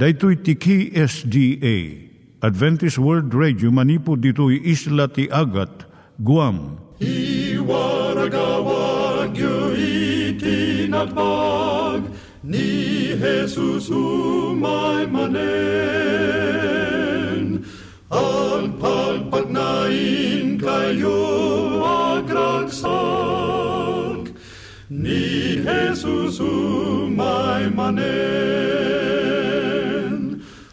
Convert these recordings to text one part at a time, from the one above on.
Daitou Tiki SDA, Adventist World Radio, manipod dito'y isla ti Agat, Guam. I waragawag yu itinatpag, ni Jesus umay manen. Ang pagpagnain kayo agraksak, ni Jesus umay manen.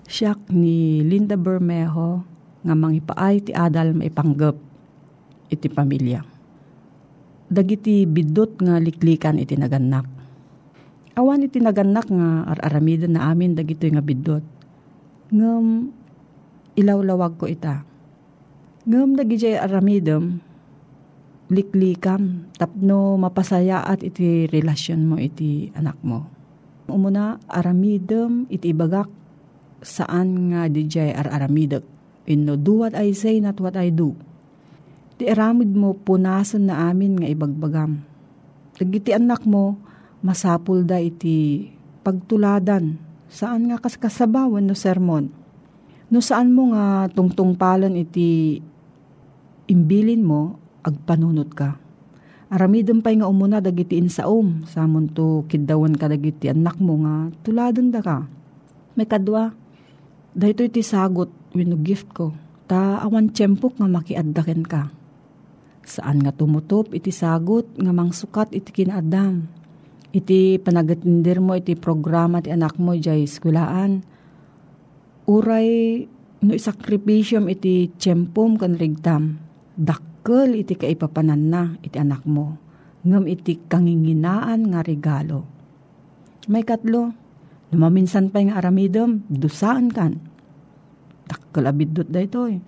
Siak ni Linda Bermejo nga mangipaay ti adal maipanggep iti pamilya. Dagiti bidot nga liklikan iti naganak. Awan iti naganak nga araramida na amin dagito nga bidot. Ngam ilawlawag ko ita. Ngam dagiti aramidem liklikan tapno mapasaya at iti relasyon mo iti anak mo. Umuna aramidem iti ibagak saan nga dijay araramidek. Inno do what I say not what I do. Ti aramid mo punasan na amin nga ibagbagam. Dagiti anak mo masapul da iti pagtuladan saan nga kasabawan no sermon. No saan mo nga tungtungpalan iti imbilin mo agpanunot ka. Aramidem pay nga umuna dagiti insaom samon to kiddawan ka dagiti anak mo nga tuladan da ka. May kadwa dahito iti sagot wenno gift ko. Ta awan tiyempok nga makiaddaken ka. Saan nga tumutop iti sagot nga mangsukat iti kinadam. Iti panagatindir mo iti programa ti anak mo jay eskuelaan. Uray no isakripisyom iti tiyempom kan rigtam. Dakkel iti kaipapanan na iti anak mo. Ngam iti kanginginaan nga regalo. May katlo, numaminsan pa yung aramidom, dusaan kan. Dakkel abidot da ito eh.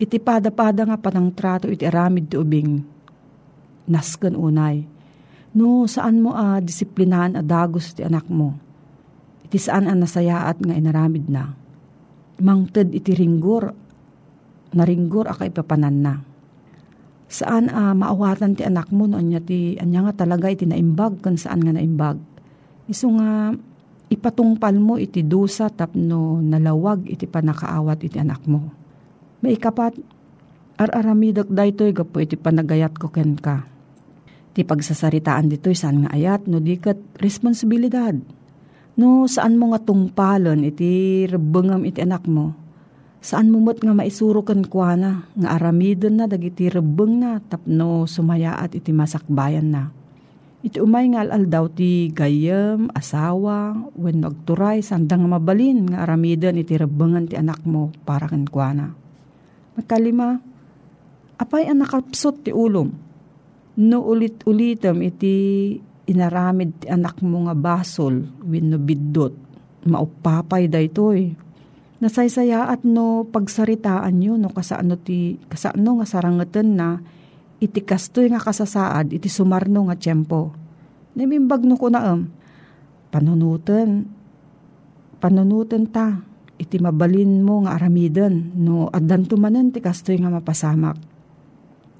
Iti pada-pada nga panang trato iti aramid ti ubing. Nasken unay. No, saan mo disiplinahan adagos ti anak mo? Iti saan nasayaat nga inaramid na? Mangted iti ringgor, naringgor aka ipapanan na. Saan maawatan ti anak mo no anya nga talaga iti naimbag kan saan nga naimbag? Isu nga ipatungpal mo iti dusa tapno nalawag iti panakaawat iti anak mo. May ikapat, araramidak daytoy gapo iti panagayat ko ken ka. Iti pagsasaritaan ditoy saan nga ayat, no dikat responsibilidad. No saan mo nga tungpalan iti rebengem iti anak mo. Saan mo mo't nga maisuro ken kuana nga aramidon na dagiti rebeng na tapno sumayaat iti masakbayan na. Iti umay nga alal daw ti gayem, asawa, wenno agturay sandang nga mabalin nga aramidon iti rebengan ti anak mo para ken kuana. Makalima, apay ang nakapsot ti ulom. No ulit-ulitam iti inaramid ti anak mo nga basol wenno biddot. Maupapay daytoy. Nasaysayaat no pagsaritaan yun no kasaano nga sarangetan na iti kastoy nga kasasaad iti sumarno nga tiyempo. Namimbag no ko naam. Panunutan ta. Iti mabalin mo nga aramiden no addan tumanen ti kastoy nga mapasamak.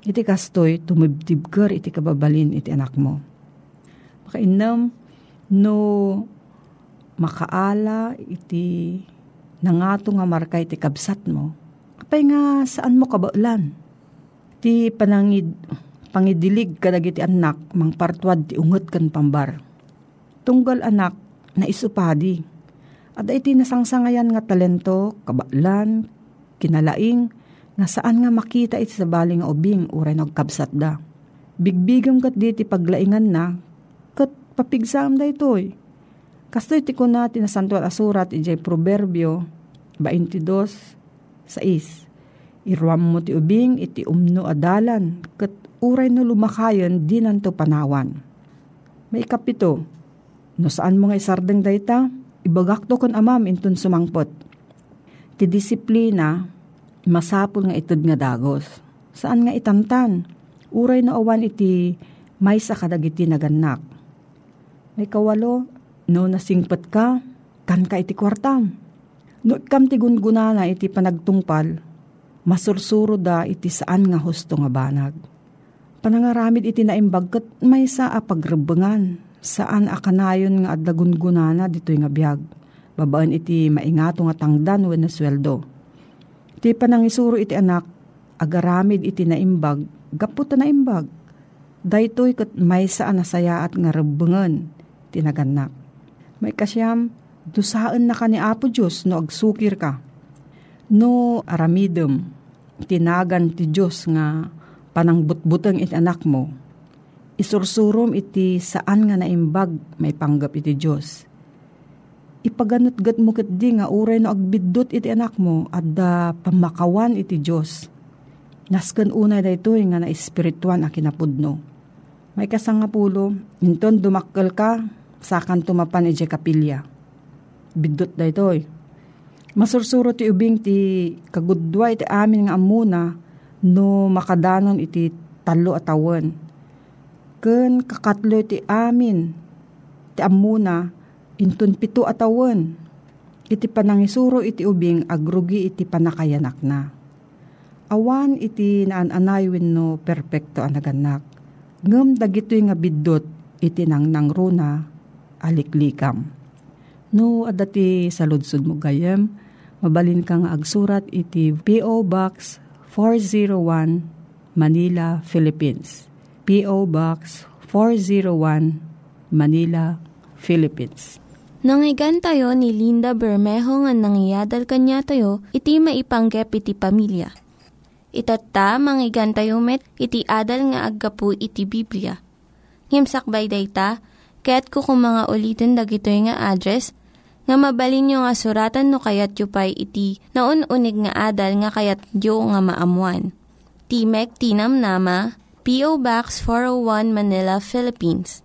Iti kastoy tumibdibker iti kababalin iti anak mo. Makainam no makaala iti nangato nga markay iti kabsat mo. Apay nga saan mo kabaulan? Iti pangidilig kadagiti anak mangpartuad ti unget ken pambar. Tunggal anak na isupadi. At iti nasangsangayan nga talento, kabaklan, kinalaing, nga saan nga makita iti sa baling nga ubing uray nagkabsat da. Bigbigam kat di ti paglaingan na, kat papigsam da ito'y. Kasto'y ti kuna tinasantuan asurat iti Proverbio 22:6. Iruam mo ti ubing iti umno adalan, kat uray no lumakayan di nanto panawan. May kapito, no saan mo nga isardeng dayta? Ibagakto kon amam intun sumangpot. Ti disiplina, masapul nga itud nga dagos. Saan nga itamtan? Uray na awan iti maysa kadagiti naganak. May kawalo, no nasingpet ka, kan ka iti kwartam. No kam ti gungunana iti panagtungpal, masursuro da iti saan nga husto nga banag. Panangaramid iti naimbagket maysa a pagrebengan. Saan akanayon nga adlagungunana dito'y nga biyag. Babaan iti maingato nga tangdan wenno sweldo. Iti panangisuro iti anak, agaramid iti naimbag, gaputa naimbag. Daytoy ket maysa anasayaat nga rebbengen ti naganak. Maykasyam dusaen na kani Apo Dios no agsukir ka. No aramidem tinagan ti Dios nga panangbutbuteng iti anak mo. Isursurum iti saan nga naimbag may panggap iti Dios. Ipaganatgat mo ket di nga uray no agbiddot iti anak mo adda pamakawan iti Dios. Nasken unay daytoy nga naespirituan a kinapudno. May kasangapulo, inton dumakkel ka, sakan tumapan iti kapilya. Biddot daytoy. Masursuro ti ubing ti kagudwa iti amin nga amuna no makadanon iti 3 a tawen. Ken kakatlo iti amin ti amuna inton 7 a tawen. Iti panangisuro iti ubing agrugi iti panakayanak na. Awan iti naananaywin no perpekto a naganak. Ngem dagitoy nga biddot iti nangruna aliklikam. No adati sa ludsud mo gayem, mabalin ka nga agsurat iti P.O. Box 401 Manila, Philippines. P.O. Box 401 Manila, Philippines. Nangyigan tayo ni Linda Bermejo nga nangyadal kanya tayo iti maipanggep iti pamilya. Itata, mangyigan tayo met iti adal nga aggapu iti Biblia. Ngimsakbay dayta, kaya't kukumanga ulitin dagitoy nga address nga mabalin nyo nga suratan no kayat yu pa'y iti na unig nga adal nga kayat yu nga maamuan. Timek ti Namnama, P.O. Box 401 Manila, Philippines.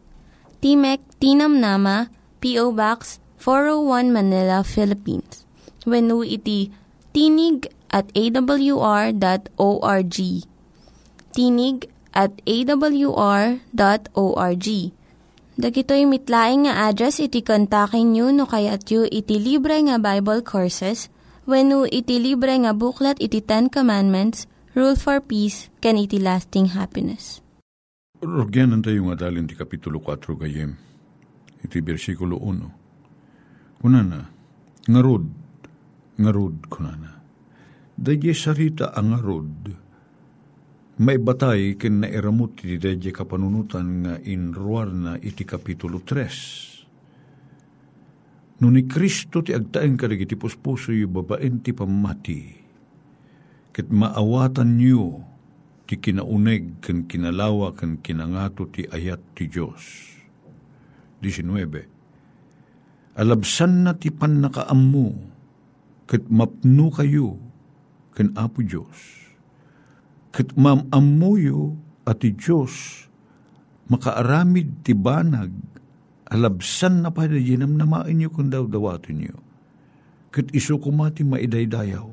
Timek ti Namnama, P.O. Box 401 Manila, Philippines. Wenno iti tinig@awr.org. Tinig@awr.org. Dagitoy mitlaing nga address iti kontakin nyo no kayat yu iti libre nga Bible Courses wenno iti libre nga buklat iti Ten Commandments, Rule for Peace, ken iti Lasting Happiness. Rogyanan tayo nga adalin ti Kapitulo 4 gayem, iti bersikulo 1. Kunana, ngarod kunana. Dadya sarita ang ngarod, may batay ken nairamot iti dadya kapanunutan nga inruarna iti Kapitulo 3. No ni Kristo ti agtaen kadagiti puspuso yu babaen ti pamati, ket maawatan yu ti kinauneg ken kinalawa ken kinangato ti ayat ti Dios. 19. Alabsan na ti pannakaammo, ket mapno kayo ken Apo Dios. Ket mamamuyo at ti Diyos, makaaramid ti banag, alabsan na pa na ginamnamain niyo kung daw-dawatin niyo. Ket iso kumati maidaydayaw.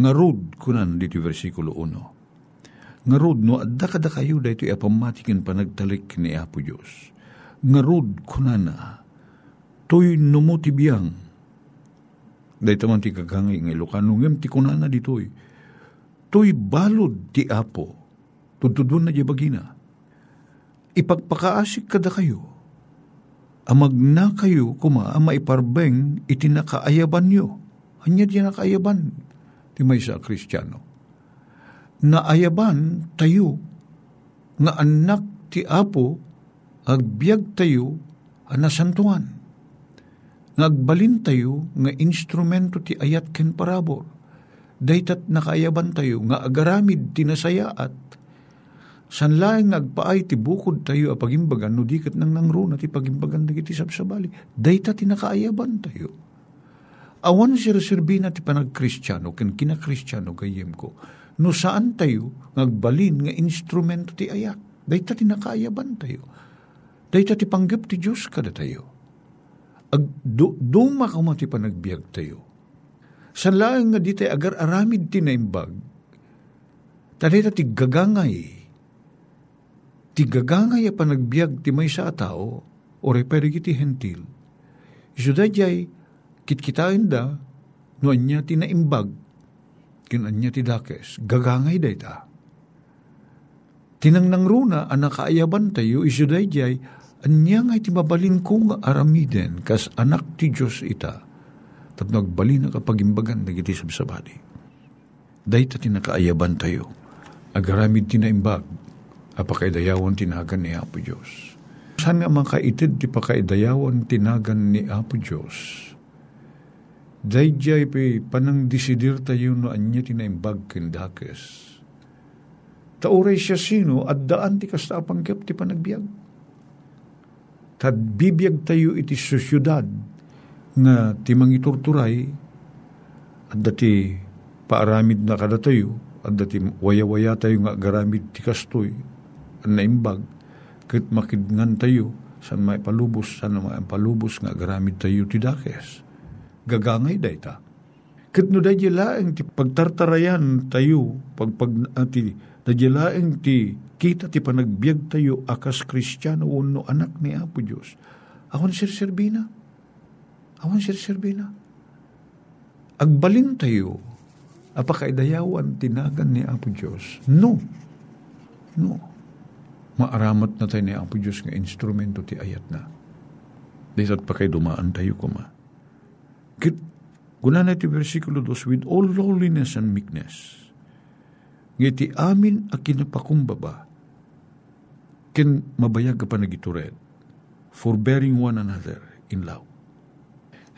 Ngarod kunan dito versikulo 1. Ngarod no adda-kada kayo dahito iapamatikin panagtalik ni Apo Diyos. Ngarod kunan na, to'y numutibiyang. Dahito man ti kagangi ng Ilocano, ngem ti kunan na dito'y. To'y balod ti Apo, tududun na di bagina. Ipagpakaasik kada kayo, amag na kayo kuma maiparbeng iti nakaayaban nyo. Anya di nakaayaban, ti maysa Kristiano. Naayaban tayo, nga anak ti Apo, agbiag tayo, anasantuan. Nagbalin tayo, nga instrumento ti ayat ken parabor. Daytat nakaayaban tayo, nga agaramid tinasayaat. San laeng nagpaay ti bukod tayo apagimbagan, no dikat nang nangruna ti pagimbagan dagiti sabsabali. Daytat tinakaayaban tayo. Awan sirsirbina ti panagkristyano, ken kinakristiyano gayem ko. No saan tayo, nagbalin nga instrumento ti ayak. Daytat tinakaayaban tayo. Daytat ipanggep ti Diyos kada tayo. Duma ka mati panagbiag tayo. San laeng nga di tayo agar aramid tinaimbag, talita tigagangay pa nagbiag ti may sa atao, o reperigi ti hentil. Isu dadyay, kitkitain da, no anya tinaimbag, kinanya ti dakes, gagangay day ta. Tinangnangruna, anakaayaban tayo, isu dadyay, anya ngay timabalin kong aramiden, kas anak ti Diyos ita. Tapno agbalin na kapag imbagan nagiti sabsabali. Dayta tinakaayaban tayo, agaramid tinaimbag, apakaidayawan tinagan ni Apo Diyos. Saan nga mga kaitid di pakaidayawan tinagan ni Apo Diyos? Dayjay pe panang disidir tayo no anya tinaimbag kendakes. Tauray siya sino at daan ti kastapang kep ti panagbiag. Tad bibiyag tayo iti susyudad na ti mangiturturay at dati paaramid na kada tayo at dati waya-waya tayo nga garamid ti kastoy at naimbag kit makidngan tayo san maipalubos nga garamid tayo ti dakes. Gagangay day ta. Kit no day laeng ti pagtartarayan tayo dadyalaan ti kita ti panagbiag tayo akas Kristiyano uno anak ni Apo Diyos. Awan sir-sirbina. Agbalin tayo apakaidayawan tinagan ni Apo Diyos. No. Maaramat na tayo ni Apo Diyos nga instrumento ti ayat na. Daya't pakaidumaan tayo kuma. Guna na ti versikulo 2, with all lowliness and meekness, ngiti amin a kinapakumbaba, ken mabayag ka panagitured, forbearing one another in love.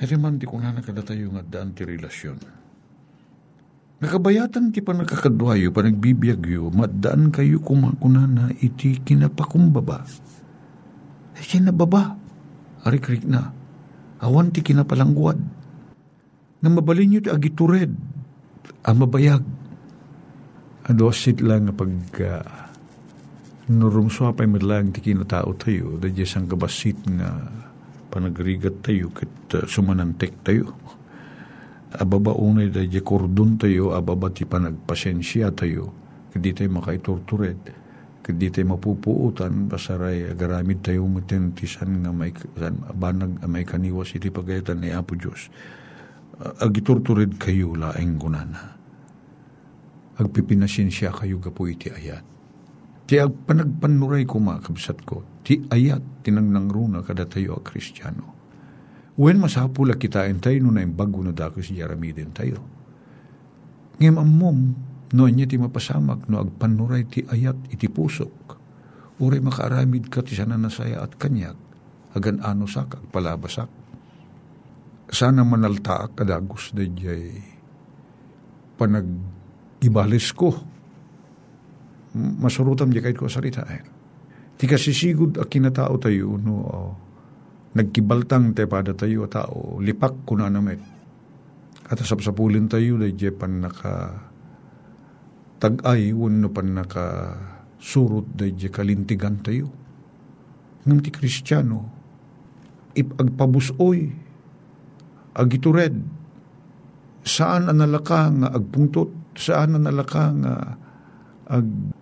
At man, di ko na nakadatayo nga daan ti relasyon. Nakabayatan ti panagkakadwayo, panagbibiyagyo, madaan kayo kumakunana iti kinapakumbaba. E kinababa, arikrik na, awan ti kinapalangguad, na mabalin nyo ti agitured, ang mabayag, adosit lang na pag nurumswa pa'y madlang tikin na tao tayo, dadya sang kabasit nga panagrigat tayo kit sumanantek tayo. Ababa unay dadya kordon tayo, ababa ti panagpasensya tayo, kadi tayo makaiturtured, kadi tayo mapupuutan, pasaray agaramid tayo matentisan nga may banag may kaniwas iti pagayatan ni Apo Diyos. Agiturtured kayo laeng gunana. Agpipinasensya kayo gapo iti ayat. Ti agpanagpanuray kumakabsat ko, ti ayat tinangnangruna kada tayo a Kristiyano. Wen masapula kitain tayo no na imbago na dakis yaramiden tayo. Ngem ammom, no anya ti mapasamak no agpanuray ti ayat iti pusok. Uray makaaramid ka ti sananasaya at kanyag, agan ano sak agpalabasak. Sana manaltaak kadagos na jay panag ibalis ko. Masurutam di kahit ko asaritaan. Di kasi sigod akin na tao tayo, no, nagkibaltang tepada tayo tao, lipak ko na namin. At asapsapulin tayo, dahil jepan naka tagay, wano pan naka surut, dahil kalintigan tayo. Ngam ti Kristiyano, agpabusoy, agitured, saan analaka nga agpungtot, saan na nalaka nga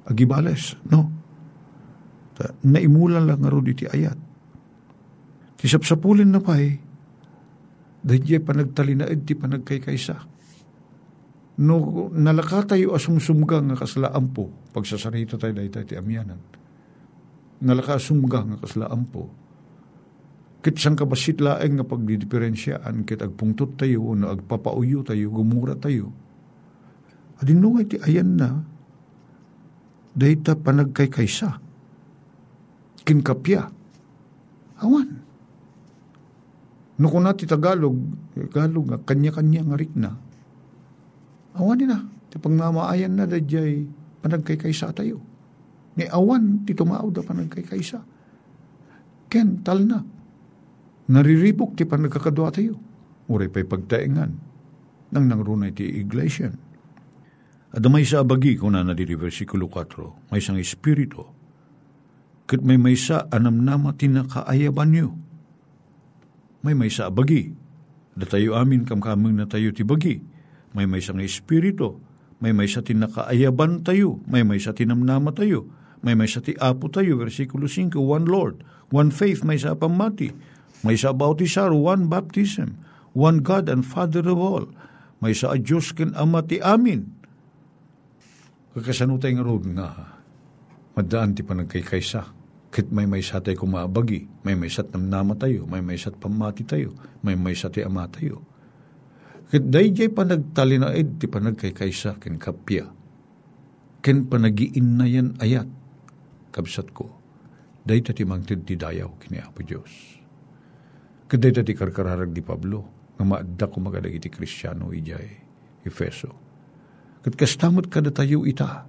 agibales, no? Naimulan lang nga ro di ti ayat. Tisapsapulin na pa eh, dahil di panagtalinaid ti panagkaykaysa. No, nalaka tayo asumsumga nga kasalaampo, pagsasarita tayo dahil tayo ti amyanan. Nalaka asumga nga kasalaampo. Kitsang kabasit laeng nga pagdidiferensyaan, kit agpungtot tayo, no, agpapauyo tayo, gumura tayo. Adinungay ti ayan na, dahil ta panagkaykaysa, kinkapya, awan. Nukuna ti Tagalog nga, kanya-kanya nga rik na, awan na, ti pangnamaayan na, dahil ay panagkaykaysa tayo. Ngay awan, ti tumao da panagkaykaysa. Ken, tal na, nariripok ti panagkakadwa tayo, uray pa'y pagtaingan, nang nangrunay ti iglesia. Adamay sa abagi, kung na di versikulo 4, may isang espiritu, kit may maysa anamnama tinakaayaban nyo. May maysa abagi, datayo amin kamkaming na tayo tibagi. May maysang espiritu, may maysa tinakaayaban tayo, may maysa tinamnama tayo, may maysa tiapo tayo, versikulo 5, one Lord, one faith, maysa pamati, maysa bautisar, one baptism, one God and Father of all, maysa a Diyos ken Ama ti amin. Kakasano tayo nga roon nga madaan ti panagkaykaysa. Kit may maysa tayo kumabagi, may maysa namnama tayo, may maysa pamati tayo, may maysa ti ama tayo. Kit dahi jay panagtalinaid ti panagkaykaysa, ken kapya, ken panagiin na yan ayat, kabsat ko, day tati mangtid ti dayaw kini Apo Diyos. Kaday tati karkararag di Pablo, nga maadda ko magadag iti Kristyano ijay, Efeso. Katkastamot kada tayo ita,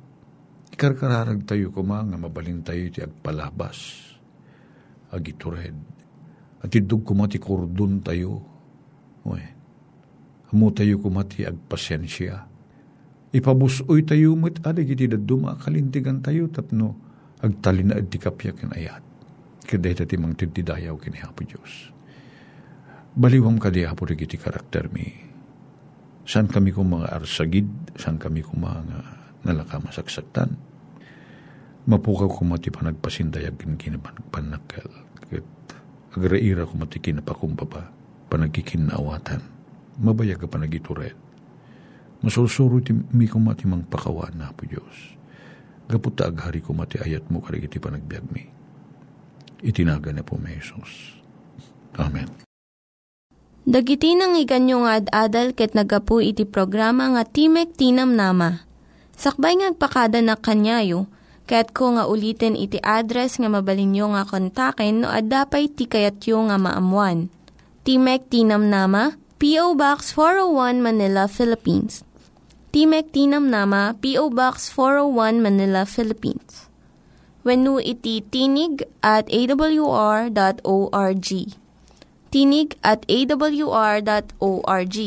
ikarkararag tayo kuma nga mabalin tayo iti agpalabas, agitured, at idug kuma ti kordon tayo, uy, hamo tayo kuma ti agpasensya, ipabusoy tayo mo't alig iti daduma kalintigan tayo tapno agtalinaad ti kapya kinayat. Kada ito timang tintidayaw kinihapo Diyos. Baliwam ka di hapo rin iti karakter mi. Saan kami kong mga arsagid? Saan kami kong mga nalakamasagsaktan? Mapukaw kong mati panagpasindayag kinapanakal. Agraira kong mati kinapakumpapa panagkikinawatan. Mabayag ka panagitured. Masusuro ti mi kumati mang pakawaan na po Diyos. Gapot aghari kumati ayat mo karig iti panagbiag mi. Itinaga na po may Jesus. Amen. Dagiti nangyiganyo nga ad-adal ket nagapu iti programa nga Timek ti Namnama. Sakbay ngagpakada na kanyayo, ket ko nga ulitin iti address nga mabalinyo nga kontaken no ad-dapay ti kayatyo nga maamuan. Timek ti Namnama, P.O. Box 401 Manila, Philippines. Timek ti Namnama, P.O. Box 401, Manila, Philippines. Wenno iti tinig@awr.org. Tinig@awr.org.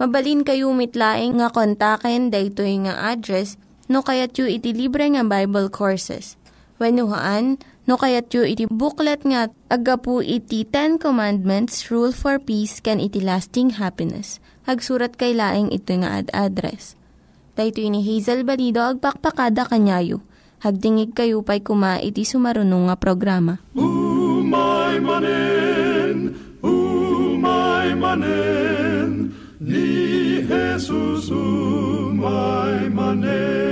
Mabalin kayo mitlaing nga kontaken daytoy nga address no kayatyo iti libre nga Bible Courses. Wennohaan no kayatyo iti booklet nga agapu iti 10 Commandments, Rule for Peace, can iti lasting happiness. Hagsurat kay laing ito nga ad-address. Dayto ni Hazel Balido, agpakpakada kanyayo. Hagdingig kayo pa'y kuma iti sumarunong nga programa. Umay manen, ni Jesus umay manen.